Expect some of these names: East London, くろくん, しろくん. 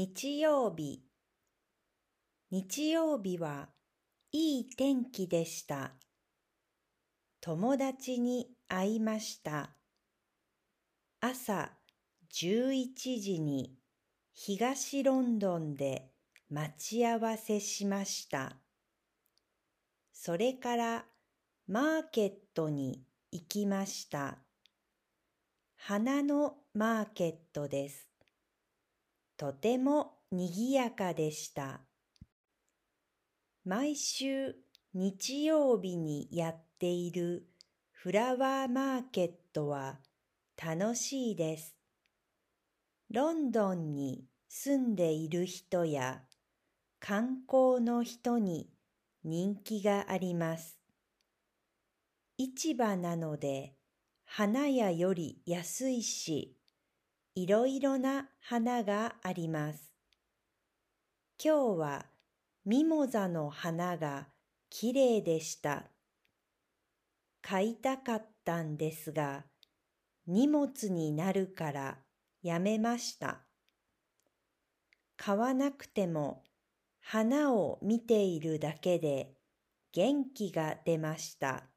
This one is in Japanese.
日曜日。日曜日はいい天気でした。友達に会いました。朝11時に東ロンドンで待ち合わせしました。それからマーケットに行きました。花のマーケットです。とてもにぎやかでした。毎週日曜日にやっているフラワーマーケットは楽しいです。ロンドンに住んでいる人や観光の人に人気があります。市場なので花屋より安いし、いろいろな花があります。今日はミモザの花がきれいでした。買いたかったんですが、荷物になるからやめました。買わなくても花を見ているだけで元気が出ました。